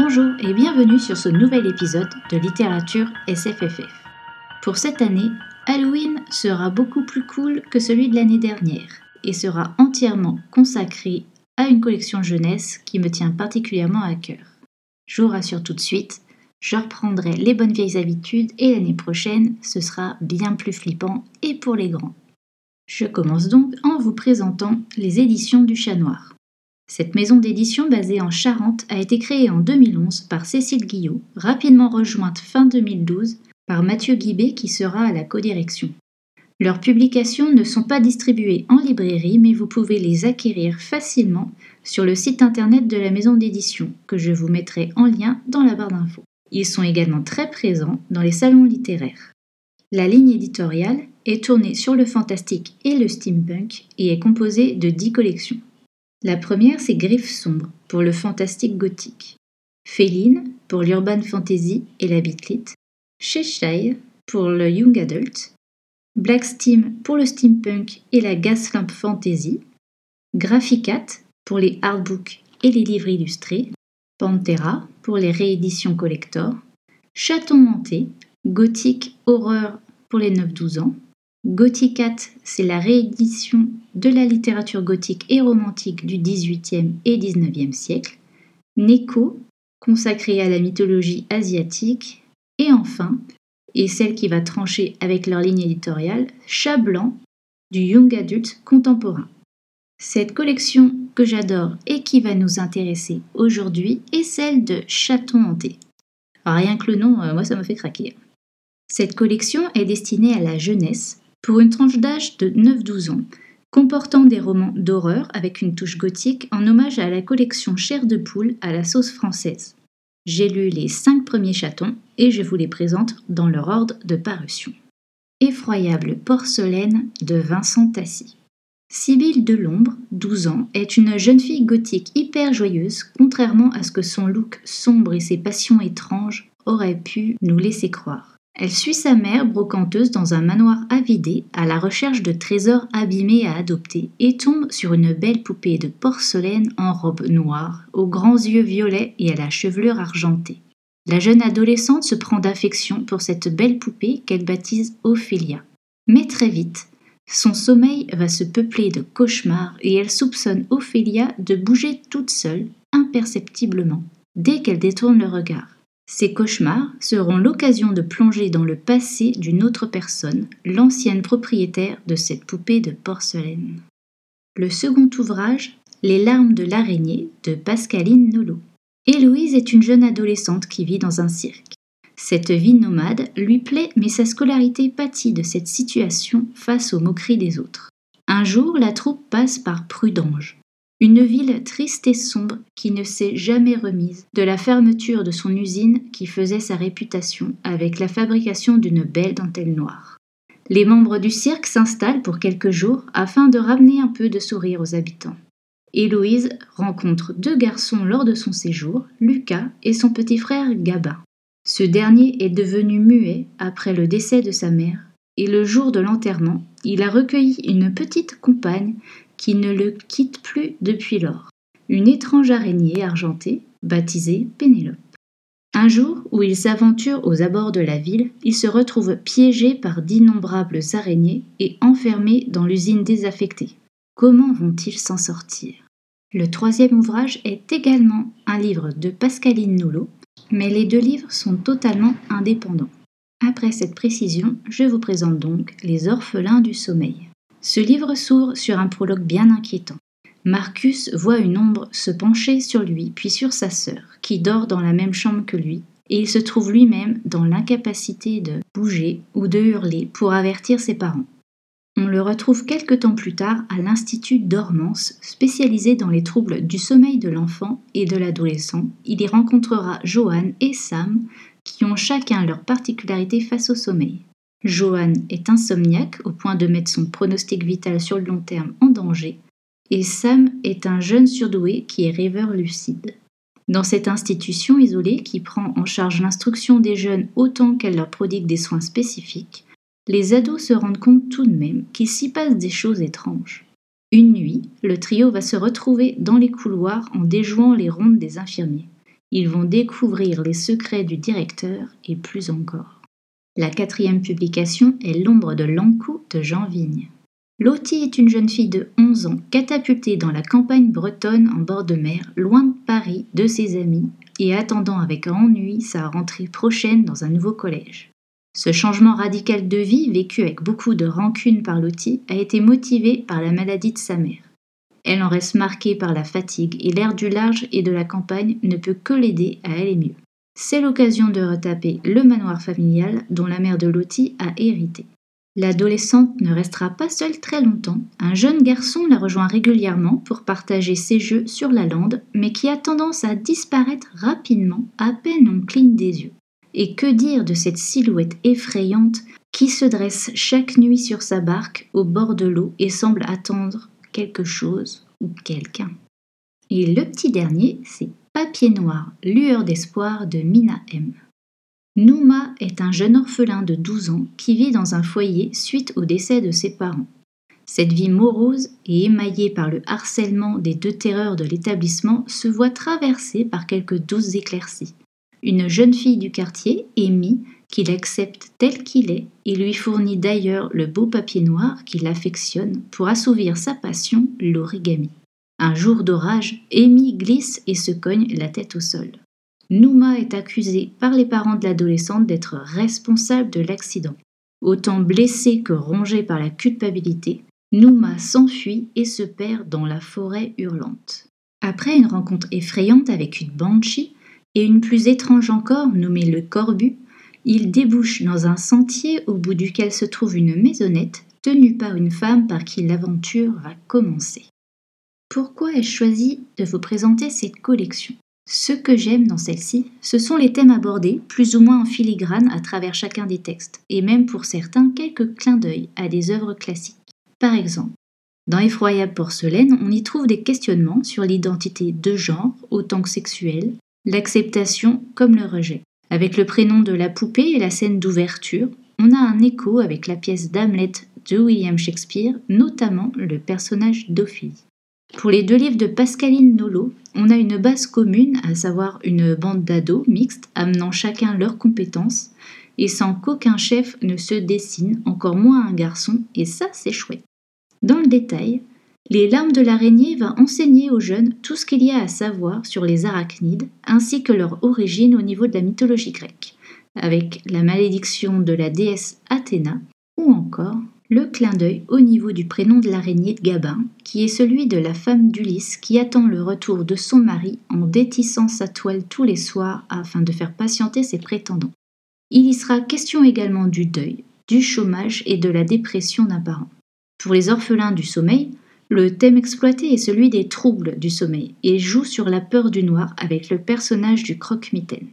Bonjour et bienvenue sur ce nouvel épisode de Littérature SFFF. Pour cette année, Halloween sera beaucoup plus cool que celui de l'année dernière et sera entièrement consacré à une collection jeunesse qui me tient particulièrement à cœur. Je vous rassure tout de suite, je reprendrai les bonnes vieilles habitudes et l'année prochaine, ce sera bien plus flippant et pour les grands. Je commence donc en vous présentant les éditions du Chat Noir. Cette maison d'édition basée en Charente a été créée en 2011 par Cécile Guillot, rapidement rejointe fin 2012 par Mathieu Guibé qui sera à la codirection. Leurs publications ne sont pas distribuées en librairie, mais vous pouvez les acquérir facilement sur le site internet de la maison d'édition, que je vous mettrai en lien dans la barre d'infos. Ils sont également très présents dans les salons littéraires. La ligne éditoriale est tournée sur le fantastique et le steampunk et est composée de 10 collections. La première, c'est Griffes sombres, pour le fantastique gothique. Féline, pour l'urban fantasy et la bitlit. Cheshire, pour le young adult. Black Steam, pour le steampunk et la gaslamp fantasy. Graphicat, pour les hardbooks et les livres illustrés. Pantera, pour les rééditions collector. Chaton hanté, gothique horreur pour les 9-12 ans. Gothicat, c'est la réédition de la littérature gothique et romantique du XVIIIe et XIXe siècle. Neko, consacrée à la mythologie asiatique. Et enfin, et celle qui va trancher avec leur ligne éditoriale, Chat blanc, du young adult contemporain. Cette collection que j'adore et qui va nous intéresser aujourd'hui est celle de Chaton hanté. Rien que le nom, moi ça me fait craquer. Cette collection est destinée à la jeunesse, pour une tranche d'âge de 9-12 ans, comportant des romans d'horreur avec une touche gothique en hommage à la collection Chair de poule à la sauce française. J'ai lu les 5 premiers chatons et je vous les présente dans leur ordre de parution. Effroyable porcelaine de Vincent Tassi. Sybille de Lombre, 12 ans, est une jeune fille gothique hyper joyeuse, contrairement à ce que son look sombre et ses passions étranges auraient pu nous laisser croire. Elle suit sa mère brocanteuse dans un manoir avidé à la recherche de trésors abîmés à adopter et tombe sur une belle poupée de porcelaine en robe noire, aux grands yeux violets et à la chevelure argentée. La jeune adolescente se prend d'affection pour cette belle poupée qu'elle baptise Ophélia. Mais très vite, son sommeil va se peupler de cauchemars et elle soupçonne Ophélia de bouger toute seule, imperceptiblement, dès qu'elle détourne le regard. Ces cauchemars seront l'occasion de plonger dans le passé d'une autre personne, l'ancienne propriétaire de cette poupée de porcelaine. Le second ouvrage, Les larmes de l'araignée, de Pascaline Nolot. Héloïse est une jeune adolescente qui vit dans un cirque. Cette vie nomade lui plaît, mais sa scolarité pâtit de cette situation face aux moqueries des autres. Un jour, la troupe passe par Prudange. Une ville triste et sombre qui ne s'est jamais remise de la fermeture de son usine qui faisait sa réputation avec la fabrication d'une belle dentelle noire. Les membres du cirque s'installent pour quelques jours afin de ramener un peu de sourire aux habitants. Héloïse rencontre 2 garçons lors de son séjour, Lucas et son petit frère Gabin. Ce dernier est devenu muet après le décès de sa mère et le jour de l'enterrement, il a recueilli une petite compagne qui ne le quitte plus depuis lors, une étrange araignée argentée, baptisée Pénélope. Un jour où ils s'aventurent aux abords de la ville, ils se retrouvent piégés par d'innombrables araignées et enfermés dans l'usine désaffectée. Comment vont-ils s'en sortir ? Le troisième ouvrage est également un livre de Pascaline Nolot, mais les 2 livres sont totalement indépendants. Après cette précision, je vous présente donc Les orphelins du sommeil. Ce livre s'ouvre sur un prologue bien inquiétant. Marcus voit une ombre se pencher sur lui puis sur sa sœur, qui dort dans la même chambre que lui, et il se trouve lui-même dans l'incapacité de bouger ou de hurler pour avertir ses parents. On le retrouve quelque temps plus tard à l'Institut Dormance, spécialisé dans les troubles du sommeil de l'enfant et de l'adolescent. Il y rencontrera Johan et Sam, qui ont chacun leur particularité face au sommeil. Johan est insomniaque au point de mettre son pronostic vital sur le long terme en danger et Sam est un jeune surdoué qui est rêveur lucide. Dans cette institution isolée qui prend en charge l'instruction des jeunes autant qu'elle leur prodigue des soins spécifiques, les ados se rendent compte tout de même qu'il s'y passe des choses étranges. Une nuit, le trio va se retrouver dans les couloirs en déjouant les rondes des infirmiers. Ils vont découvrir les secrets du directeur et plus encore. La quatrième publication est L'ombre de l'Ankou de Jean Vigne. Lottie est une jeune fille de 11 ans catapultée dans la campagne bretonne en bord de mer, loin de Paris, de ses amis et attendant avec ennui sa rentrée prochaine dans un nouveau collège. Ce changement radical de vie, vécu avec beaucoup de rancune par Lottie, a été motivé par la maladie de sa mère. Elle en reste marquée par la fatigue et l'air du large et de la campagne ne peut que l'aider à aller mieux. C'est l'occasion de retaper le manoir familial dont la mère de Lottie a hérité. L'adolescente ne restera pas seule très longtemps. Un jeune garçon la rejoint régulièrement pour partager ses jeux sur la lande, mais qui a tendance à disparaître rapidement à peine on cligne des yeux. Et que dire de cette silhouette effrayante qui se dresse chaque nuit sur sa barque au bord de l'eau et semble attendre quelque chose ou quelqu'un. Et le petit dernier, c'est Papier noir, lueur d'espoir de Mina M. Numa est un jeune orphelin de 12 ans qui vit dans un foyer suite au décès de ses parents. Cette vie morose et émaillée par le harcèlement des deux terreurs de l'établissement se voit traversée par quelques douces éclaircies. Une jeune fille du quartier, Amy, qui l'accepte tel qu'il est et lui fournit d'ailleurs le beau papier noir qu'il affectionne pour assouvir sa passion, l'origami. Un jour d'orage, Amy glisse et se cogne la tête au sol. Numa est accusée par les parents de l'adolescente d'être responsable de l'accident. Autant blessée que rongée par la culpabilité, Numa s'enfuit et se perd dans la forêt hurlante. Après une rencontre effrayante avec une banshee, et une plus étrange encore, nommée le Corbu, il débouche dans un sentier au bout duquel se trouve une maisonnette tenue par une femme par qui l'aventure va commencer. Pourquoi ai-je choisi de vous présenter cette collection ? Ce que j'aime dans celle-ci, ce sont les thèmes abordés, plus ou moins en filigrane à travers chacun des textes, et même pour certains, quelques clins d'œil à des œuvres classiques. Par exemple, dans Effroyable porcelaine, on y trouve des questionnements sur l'identité de genre, autant que sexuelle, l'acceptation comme le rejet. Avec le prénom de la poupée et la scène d'ouverture, on a un écho avec la pièce d'Hamlet de William Shakespeare, notamment le personnage d'Ophélie. Pour les deux livres de Pascaline Nolot, on a une base commune, à savoir une bande d'ados mixtes amenant chacun leurs compétences et sans qu'aucun chef ne se dessine, encore moins un garçon, et ça c'est chouette. Dans le détail, Les larmes de l'araignée va enseigner aux jeunes tout ce qu'il y a à savoir sur les arachnides, ainsi que leur origine au niveau de la mythologie grecque, avec la malédiction de la déesse Athéna, ou encore le clin d'œil au niveau du prénom de l'araignée de Gabin, qui est celui de la femme d'Ulysse qui attend le retour de son mari en détissant sa toile tous les soirs afin de faire patienter ses prétendants. Il y sera question également du deuil, du chômage et de la dépression d'un parent. Pour les orphelins du sommeil, le thème exploité est celui des troubles du sommeil et joue sur la peur du noir avec le personnage du croque-mitaine.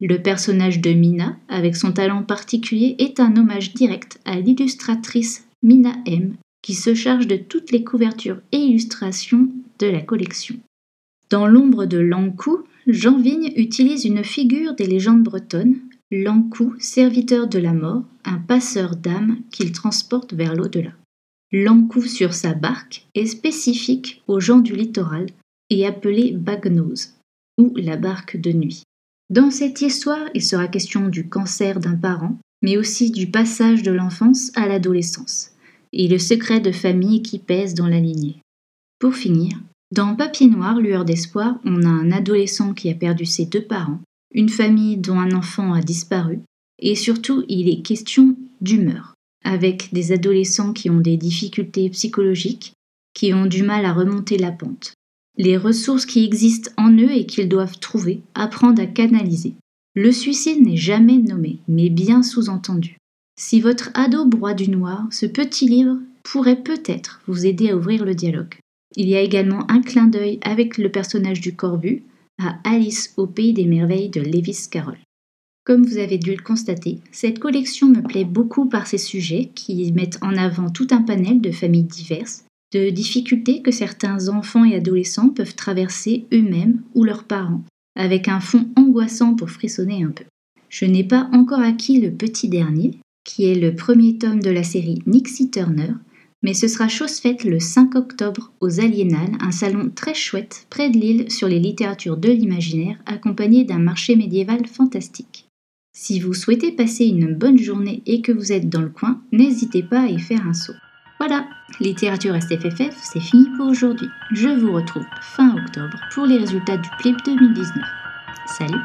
Le personnage de Mina, avec son talent particulier, est un hommage direct à l'illustratrice Mina M, qui se charge de toutes les couvertures et illustrations de la collection. Dans L'ombre de l'Ankou, Jean Vigne utilise une figure des légendes bretonnes, l'Ankou, serviteur de la mort, un passeur d'âme qu'il transporte vers l'au-delà. L'ankou sur sa barque est spécifique aux gens du littoral et appelé bagnose, ou la barque de nuit. Dans cette histoire, il sera question du cancer d'un parent, mais aussi du passage de l'enfance à l'adolescence, et le secret de famille qui pèse dans la lignée. Pour finir, dans Papier noir, lueur d'espoir, on a un adolescent qui a perdu ses deux parents, une famille dont un enfant a disparu, et surtout, il est question d'humeur, avec des adolescents qui ont des difficultés psychologiques, qui ont du mal à remonter la pente. Les ressources qui existent en eux et qu'ils doivent trouver, apprendre à canaliser. Le suicide n'est jamais nommé, mais bien sous-entendu. Si votre ado broie du noir, ce petit livre pourrait peut-être vous aider à ouvrir le dialogue. Il y a également un clin d'œil avec le personnage du Corbu, à Alice au pays des merveilles de Lewis Carroll. Comme vous avez dû le constater, cette collection me plaît beaucoup par ses sujets qui mettent en avant tout un panel de familles diverses, de difficultés que certains enfants et adolescents peuvent traverser eux-mêmes ou leurs parents, avec un fond angoissant pour frissonner un peu. Je n'ai pas encore acquis le petit dernier, qui est le premier tome de la série Nixie Turner, mais ce sera chose faite le 5 octobre aux Aliénales, un salon très chouette près de Lille sur les littératures de l'imaginaire, accompagné d'un marché médiéval fantastique. Si vous souhaitez passer une bonne journée et que vous êtes dans le coin, n'hésitez pas à y faire un saut. Voilà, Littérature SFFF, c'est fini pour aujourd'hui. Je vous retrouve fin octobre pour les résultats du PLIB 2019. Salut!